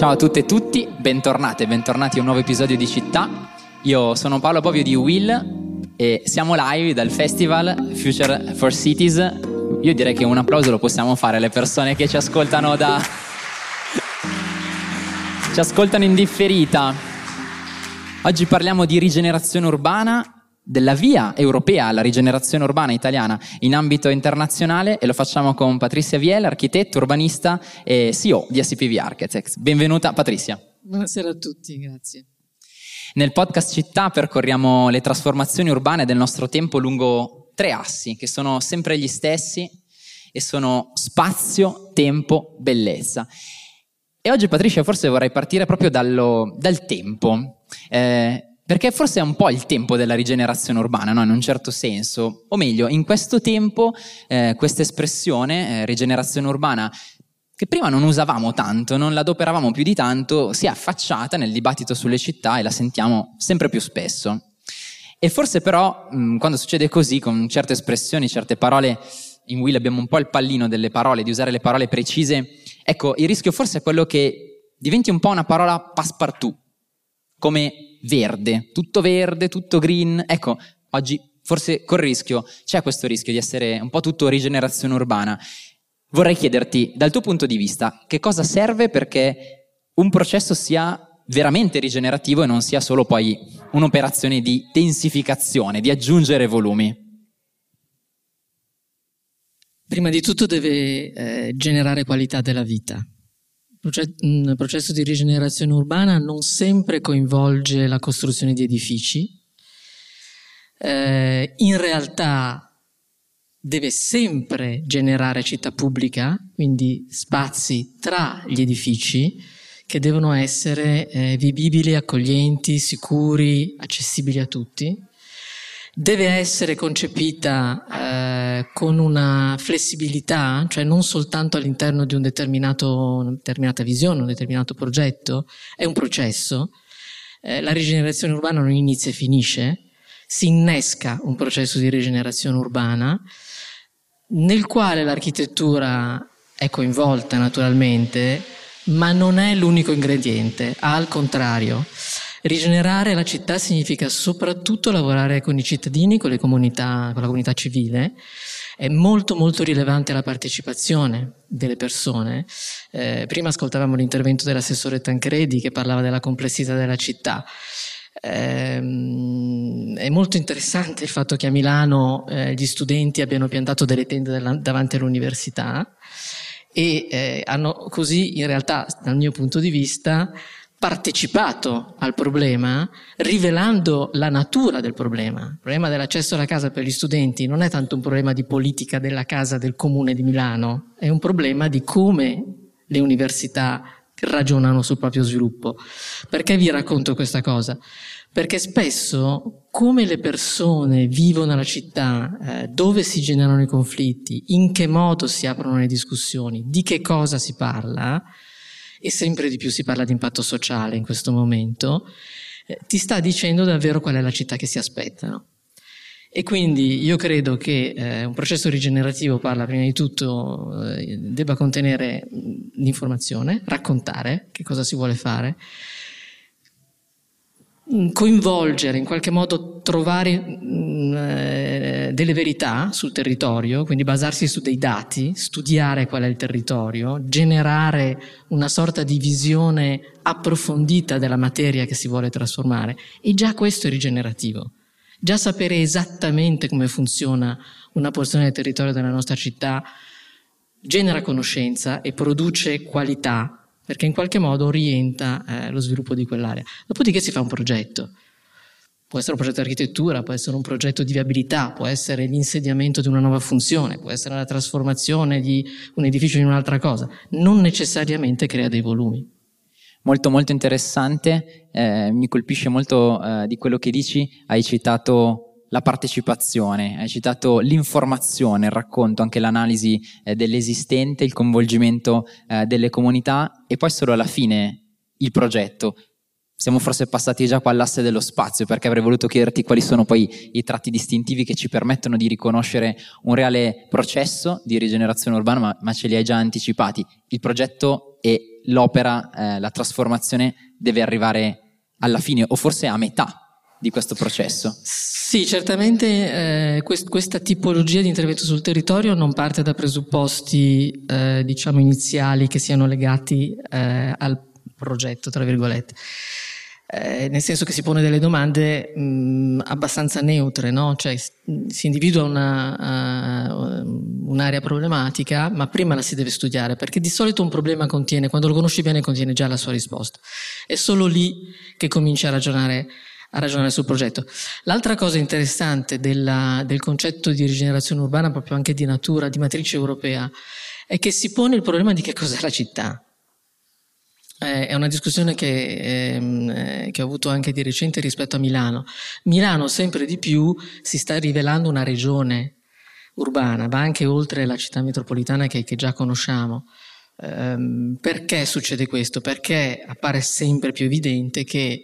Ciao a tutte e tutti, bentornate e bentornati a un nuovo episodio di Città. Io sono Paolo Povio di Will e siamo live dal festival Future4Cities. Io direi che un applauso lo possiamo fare alle persone che ci ascoltano ci ascoltano in differita. Oggi parliamo di rigenerazione urbana, della via europea alla rigenerazione urbana italiana in ambito internazionale, e lo facciamo con Patrizia Viel, architetto, urbanista e CEO di ACPV Architects. Benvenuta Patrizia. Buonasera a tutti, grazie. Nel podcast Città percorriamo le trasformazioni urbane del nostro tempo lungo tre assi che sono sempre gli stessi e sono spazio, tempo, bellezza. E oggi Patrizia forse vorrei partire proprio dal tempo. Perché forse è un po' il tempo della rigenerazione urbana, no? In un certo senso, o meglio, in questo tempo questa espressione, rigenerazione urbana, che prima non usavamo tanto, non la adoperavamo più di tanto, si è affacciata nel dibattito sulle città e la sentiamo sempre più spesso. E forse però, quando succede così, con certe espressioni, certe parole, in Will abbiamo un po' il pallino delle parole, di usare le parole precise, ecco, il rischio forse è quello che diventi un po' una parola passepartout, come verde, tutto green. Ecco, oggi forse col rischio, c'è questo rischio di essere un po' tutto rigenerazione urbana. Vorrei chiederti, dal tuo punto di vista, che cosa serve perché un processo sia veramente rigenerativo e non sia solo poi un'operazione di densificazione, di aggiungere volumi? Prima di tutto deve generare qualità della vita. Il processo di rigenerazione urbana non sempre coinvolge la costruzione di edifici, in realtà deve sempre generare città pubblica, quindi spazi tra gli edifici che devono essere vivibili, accoglienti, sicuri, accessibili a tutti. Deve essere concepita con una flessibilità, cioè non soltanto all'interno di una determinata visione, un determinato progetto, è un processo. La rigenerazione urbana non inizia e finisce, si innesca un processo di rigenerazione urbana nel quale l'architettura è coinvolta naturalmente, ma non è l'unico ingrediente, al contrario. Rigenerare la città significa soprattutto lavorare con i cittadini, con le comunità, con la comunità civile. È molto molto rilevante la partecipazione delle persone. Prima ascoltavamo l'intervento dell'assessore Manfredi che parlava della complessità della città. È molto interessante il fatto che a Milano gli studenti abbiano piantato delle tende davanti all'università e hanno così, in realtà, dal mio punto di vista, partecipato al problema, rivelando la natura del problema. Il problema dell'accesso alla casa per gli studenti non è tanto un problema di politica della casa del Comune di Milano, è un problema di come le università ragionano sul proprio sviluppo. Perché vi racconto questa cosa? Perché spesso come le persone vivono la città, dove si generano i conflitti, in che modo si aprono le discussioni, di che cosa si parla, e sempre di più si parla di impatto sociale in questo momento, ti sta dicendo davvero qual è la città che si aspettano. E quindi io credo che un processo rigenerativo parla prima di tutto, debba contenere l'informazione, raccontare che cosa si vuole fare, coinvolgere, in qualche modo trovare delle verità sul territorio, quindi basarsi su dei dati, studiare qual è il territorio, generare una sorta di visione approfondita della materia che si vuole trasformare. E già questo è rigenerativo. Già sapere esattamente come funziona una porzione del territorio della nostra città genera conoscenza e produce qualità, perché in qualche modo orienta lo sviluppo di quell'area. Dopodiché si fa un progetto. Può essere un progetto di architettura, può essere un progetto di viabilità, può essere l'insediamento di una nuova funzione, può essere la trasformazione di un edificio in un'altra cosa. Non necessariamente crea dei volumi. Molto molto interessante, mi colpisce molto di quello che dici. Hai citato la partecipazione, hai citato l'informazione, il racconto, anche l'analisi dell'esistente, il coinvolgimento delle comunità e poi solo alla fine il progetto. Siamo forse passati già qua all'asse dello spazio, perché avrei voluto chiederti quali sono poi i tratti distintivi che ci permettono di riconoscere un reale processo di rigenerazione urbana, ma ce li hai già anticipati. Il progetto e l'opera, la trasformazione deve arrivare alla fine o forse a metà di questo processo. Sì, certamente questa tipologia di intervento sul territorio non parte da presupposti diciamo iniziali che siano legati al progetto, tra virgolette, nel senso che si pone delle domande abbastanza neutre, no? Cioè si individua un'area problematica, ma prima la si deve studiare, perché di solito un problema contiene, quando lo conosci bene, contiene già la sua risposta. È solo lì che comincia a ragionare sul progetto. L'altra cosa interessante del concetto di rigenerazione urbana, proprio anche di natura, di matrice europea, è che si pone il problema di che cos'è la città. È una discussione che ho avuto anche di recente rispetto a Milano. Milano sempre di più si sta rivelando una regione urbana, va anche oltre la città metropolitana che già conosciamo. Perché succede questo? Perché appare sempre più evidente che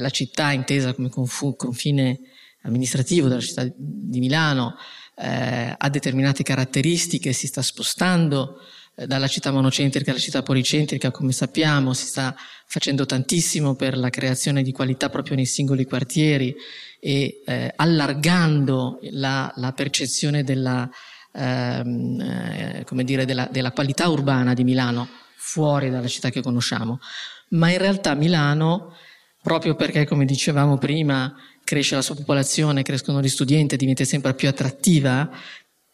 la città intesa come confine amministrativo della città di Milano ha determinate caratteristiche, si sta spostando dalla città monocentrica alla città policentrica, come sappiamo, si sta facendo tantissimo per la creazione di qualità proprio nei singoli quartieri e allargando la percezione della qualità urbana di Milano fuori dalla città che conosciamo. Ma in realtà Milano, proprio perché, come dicevamo prima, cresce la sua popolazione, crescono gli studenti, diventa sempre più attrattiva,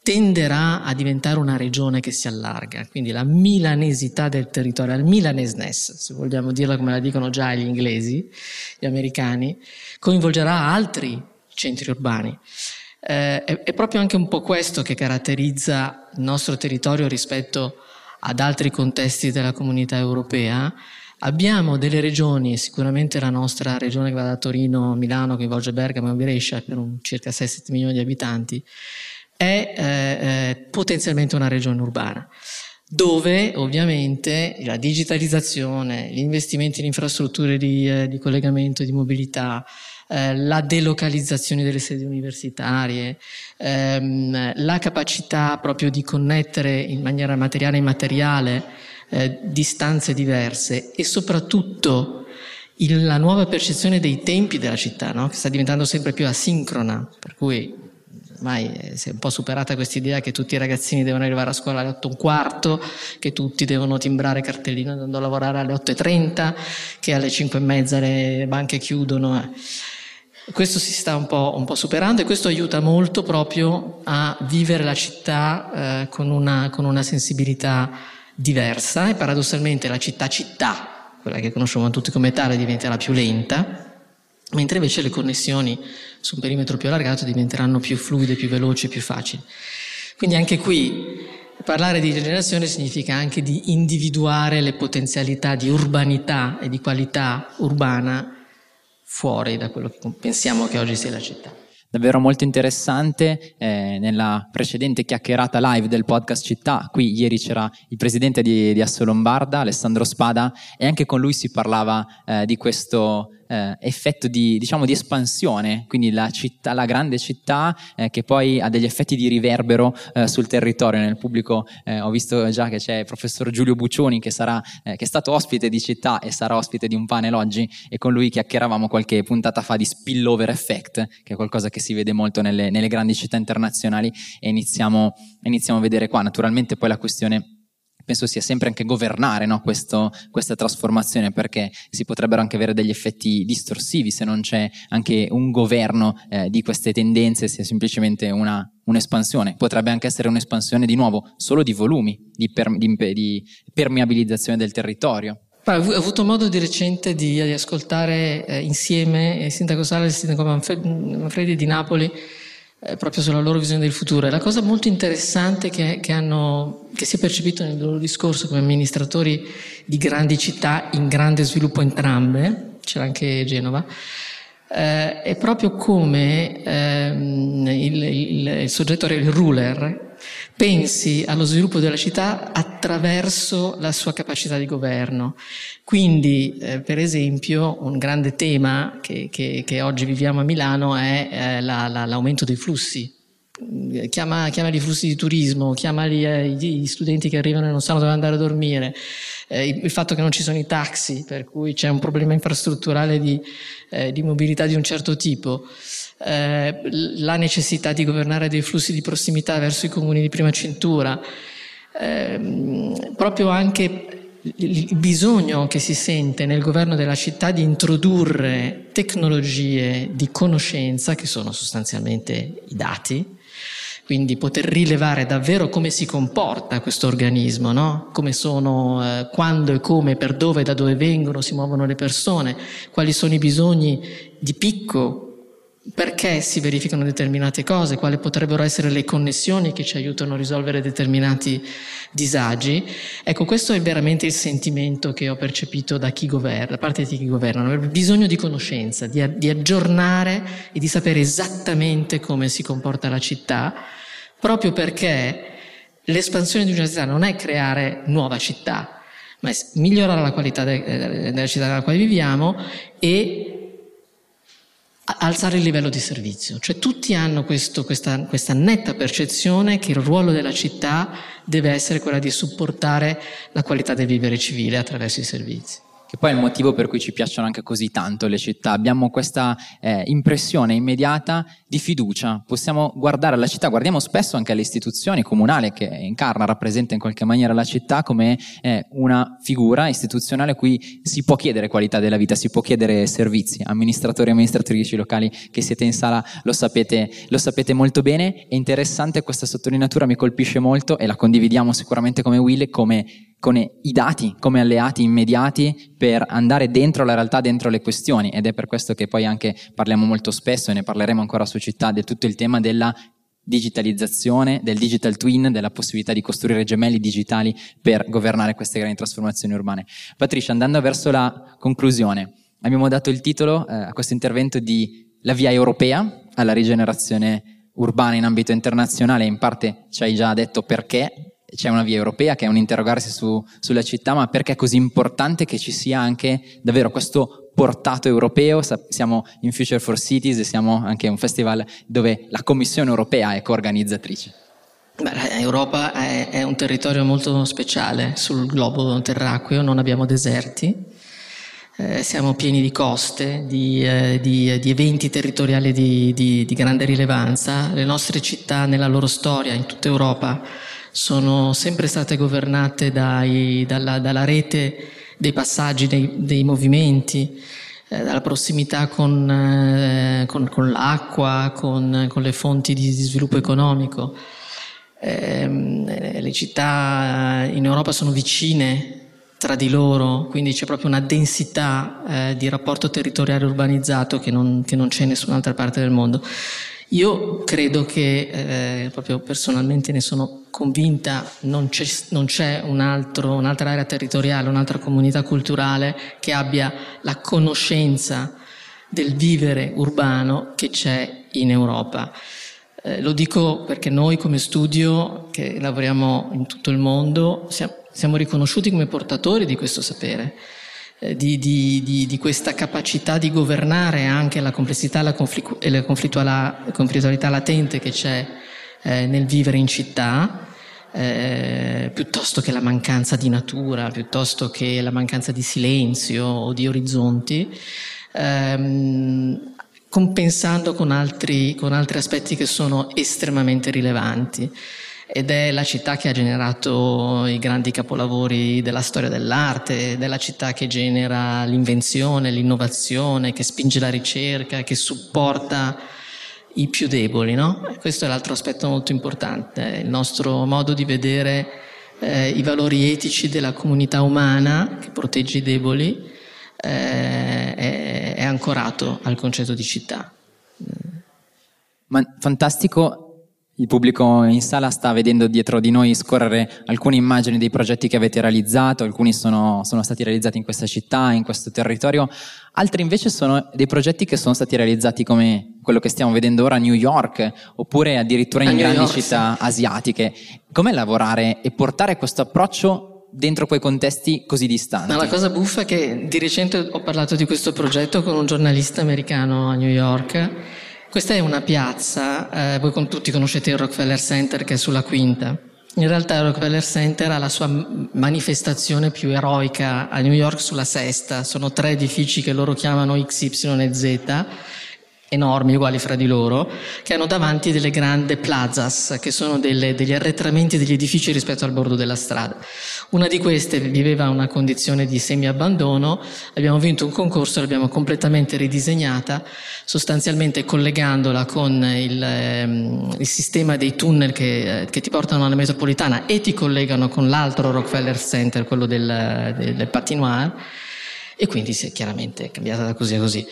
tenderà a diventare una regione che si allarga. Quindi la milanesità del territorio, il milanesness, se vogliamo dirla come la dicono già gli inglesi, gli americani, coinvolgerà altri centri urbani. È proprio anche un po' questo che caratterizza il nostro territorio rispetto ad altri contesti della comunità europea. Abbiamo delle regioni, sicuramente la nostra regione che va da Torino a Milano, che coinvolge Bergamo e Brescia per circa 6-7 milioni di abitanti, è potenzialmente una regione urbana, dove ovviamente la digitalizzazione, gli investimenti in infrastrutture di collegamento e di mobilità, la delocalizzazione delle sedi universitarie, la capacità proprio di connettere in maniera materiale e immateriale distanze diverse, e soprattutto la nuova percezione dei tempi della città, no? Che sta diventando sempre più asincrona, per cui ormai si è un po' superata questa idea che tutti i ragazzini devono arrivare a scuola alle 8:15, che tutti devono timbrare cartellino andando a lavorare alle 8:30, che alle 5:30 le banche chiudono. Questo si sta un po' superando, e questo aiuta molto proprio a vivere la città con una sensibilità diversa, e paradossalmente la città, quella che conosciamo tutti come tale, diventerà più lenta, mentre invece le connessioni su un perimetro più allargato diventeranno più fluide, più veloci, più facili. Quindi anche qui parlare di rigenerazione significa anche di individuare le potenzialità di urbanità e di qualità urbana fuori da quello che pensiamo che oggi sia la città. Davvero molto interessante. Nella precedente chiacchierata live del podcast Città, qui ieri c'era il presidente di Assolombarda, Alessandro Spada, e anche con lui si parlava di questo effetto di espansione, quindi la grande città che poi ha degli effetti di riverbero sul territorio, nel pubblico. Ho visto già che c'è il professor Giulio Buccioni che è stato ospite di Città e sarà ospite di un panel oggi, e con lui chiacchieravamo qualche puntata fa di spillover effect, che è qualcosa che si vede molto nelle grandi città internazionali, e iniziamo a vedere qua. Naturalmente poi la questione penso sia sempre anche governare, no, questa trasformazione, perché si potrebbero anche avere degli effetti distorsivi se non c'è anche un governo di queste tendenze, se è semplicemente un'espansione. Potrebbe anche essere un'espansione di nuovo solo di volumi, di permeabilizzazione del territorio. Ho avuto modo di recente di ascoltare insieme il sindaco Sala e il sindaco Manfredi di Napoli, proprio sulla loro visione del futuro. La cosa molto interessante che si è percepito nel loro discorso come amministratori di grandi città in grande sviluppo entrambe, c'era anche Genova, è proprio come il soggetto, il ruler, pensi allo sviluppo della città attraverso la sua capacità di governo. Quindi, per esempio, un grande tema che oggi viviamo a Milano è l'aumento dei flussi chiama i flussi di turismo, chiama gli studenti che arrivano e non sanno dove andare a dormire, il fatto che non ci sono i taxi, per cui c'è un problema infrastrutturale di mobilità di un certo tipo, la necessità di governare dei flussi di prossimità verso i comuni di prima cintura, proprio anche il bisogno che si sente nel governo della città di introdurre tecnologie di conoscenza, che sono sostanzialmente i dati, quindi poter rilevare davvero come si comporta questo organismo, no? Come sono, quando e come, per dove, da dove vengono, si muovono le persone, quali sono i bisogni di picco, perché si verificano determinate cose, quali potrebbero essere le connessioni che ci aiutano a risolvere determinati disagi. Ecco, questo è veramente il sentimento che ho percepito da parte di chi governa, il bisogno di conoscenza, di aggiornare e di sapere esattamente come si comporta la città, proprio perché l'espansione di un'università non è creare nuova città, ma è migliorare la qualità della città nella quale viviamo e alzare il livello di servizio. Cioè tutti hanno questa netta percezione che il ruolo della città deve essere quella di supportare la qualità del vivere civile attraverso i servizi. Che poi è il motivo per cui ci piacciono anche così tanto le città. Abbiamo questa impressione immediata di fiducia. Possiamo guardare alla città, guardiamo spesso anche alle istituzioni comunali che incarna, rappresenta in qualche maniera la città come una figura istituzionale a cui si può chiedere qualità della vita, si può chiedere servizi. Amministratori e amministratrici locali che siete in sala lo sapete molto bene. È interessante questa sottolineatura, mi colpisce molto e la condividiamo sicuramente come Will, come con i dati come alleati immediati per andare dentro la realtà, dentro le questioni, ed è per questo che poi anche parliamo molto spesso e ne parleremo ancora su Città di tutto il tema della digitalizzazione, del digital twin, della possibilità di costruire gemelli digitali per governare queste grandi trasformazioni urbane. Patrizia, andando verso la conclusione, abbiamo dato il titolo a questo intervento di La via europea alla rigenerazione urbana in ambito internazionale, in parte ci hai già detto perché c'è una via europea, che è un interrogarsi sulla città, ma perché è così importante che ci sia anche davvero questo portato europeo. Siamo in Future4Cities e siamo anche un festival dove la Commissione europea è coorganizzatrice. L'Europa è un territorio molto speciale sul globo terracqueo, non abbiamo deserti, siamo pieni di coste, di eventi territoriali di grande rilevanza. Le nostre città nella loro storia in tutta Europa sono sempre state governate dalla rete dei passaggi, dei movimenti, dalla prossimità con l'acqua, con le fonti di sviluppo economico. Le città in Europa sono vicine tra di loro, quindi c'è proprio una densità di rapporto territoriale urbanizzato che non c'è in nessun'altra parte del mondo. Io credo che, proprio personalmente ne sono convinta, non c'è un'altra area territoriale, un'altra comunità culturale che abbia la conoscenza del vivere urbano che c'è in Europa. Lo dico perché noi come studio, che lavoriamo in tutto il mondo, siamo riconosciuti come portatori di questo sapere. Di questa capacità di governare anche la complessità e la conflittualità latente che c'è nel vivere in città, piuttosto che la mancanza di natura, piuttosto che la mancanza di silenzio o di orizzonti, compensando con altri aspetti che sono estremamente rilevanti. Ed è la città che ha generato i grandi capolavori della storia dell'arte, della città che genera l'invenzione, l'innovazione, che spinge la ricerca, che supporta i più deboli, no? Questo è l'altro aspetto molto importante, il nostro modo di vedere i valori etici della comunità umana che protegge i deboli è ancorato al concetto di città. Ma fantastico. Il pubblico in sala sta vedendo dietro di noi scorrere alcune immagini dei progetti che avete realizzato, alcuni sono stati realizzati in questa città, in questo territorio, altri invece sono dei progetti che sono stati realizzati come quello che stiamo vedendo ora a New York, oppure addirittura in grandi città asiatiche. Com'è lavorare e portare questo approccio dentro quei contesti così distanti? Ma la cosa buffa è che di recente ho parlato di questo progetto con un giornalista americano a New York Questa è una piazza, voi tutti conoscete il Rockefeller Center che è sulla Quinta. In realtà il Rockefeller Center ha la sua manifestazione più eroica a New York sulla Sesta. Sono tre edifici che loro chiamano X, Y e Z, enormi, uguali fra di loro, che hanno davanti delle grandi plazas, che sono degli arretramenti degli edifici rispetto al bordo della strada. Una di queste viveva una condizione di semi-abbandono, abbiamo vinto un concorso, l'abbiamo completamente ridisegnata, sostanzialmente collegandola con il sistema dei tunnel che ti portano alla metropolitana e ti collegano con l'altro Rockefeller Center, quello del Patinoire, e quindi si è chiaramente cambiata da così a così.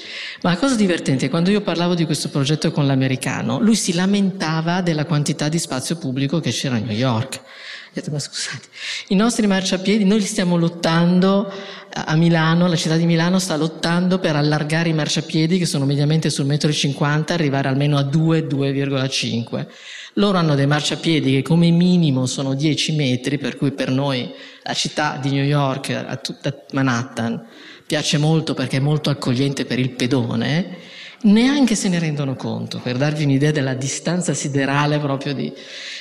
Ma la cosa divertente è quando io parlavo di questo progetto con l'americano, lui si lamentava della quantità di spazio pubblico che c'era a New York. Ho detto, ma scusate, i nostri marciapiedi, noi li stiamo lottando a Milano, la città di Milano sta lottando per allargare i marciapiedi che sono mediamente sul 1,50 m, arrivare almeno a 2,5. Loro hanno dei marciapiedi che come minimo sono 10 metri, per cui per noi la città di New York, a tutta Manhattan, piace molto perché è molto accogliente per il pedone, neanche se ne rendono conto, per darvi un'idea della distanza siderale proprio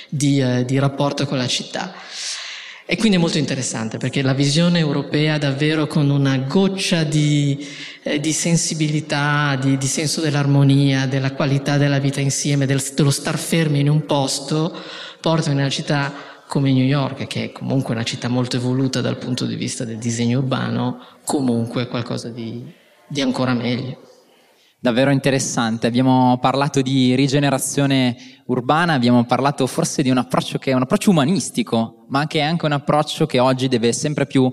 di rapporto con la città. E quindi è molto interessante perché la visione europea davvero con una goccia di sensibilità, di senso dell'armonia, della qualità della vita insieme, dello star fermi in un posto, porta in una città come New York, che è comunque una città molto evoluta dal punto di vista del disegno urbano, comunque qualcosa di ancora meglio. Davvero interessante, abbiamo parlato di rigenerazione urbana, abbiamo parlato forse di un approccio che è un approccio umanistico, ma che è anche un approccio che oggi deve sempre più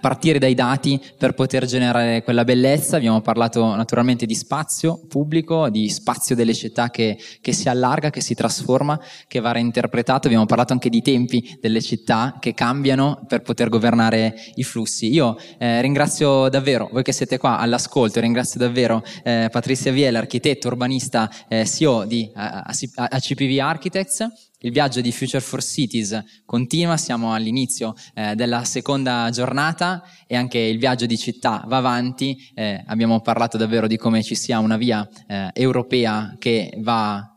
partire dai dati per poter generare quella bellezza. Abbiamo parlato naturalmente di spazio pubblico, di spazio delle città che si allarga, che si trasforma, che va reinterpretato, abbiamo parlato anche di tempi delle città che cambiano per poter governare i flussi. Io ringrazio davvero voi che siete qua all'ascolto, ringrazio davvero Patrizia Viel, architetto, urbanista, CEO di ACPV Architects. Il viaggio di Future4Cities continua, siamo all'inizio della seconda giornata e anche il viaggio di città va avanti. Abbiamo parlato davvero di come ci sia una via europea che va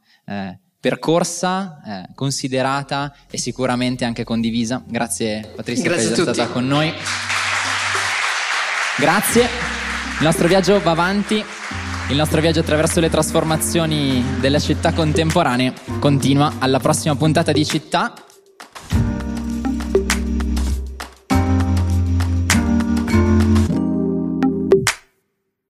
percorsa, considerata e sicuramente anche condivisa. Grazie Patrizia per essere stata con noi. Grazie, il nostro viaggio va avanti. Il nostro viaggio attraverso le trasformazioni delle città contemporanee continua alla prossima puntata di Città.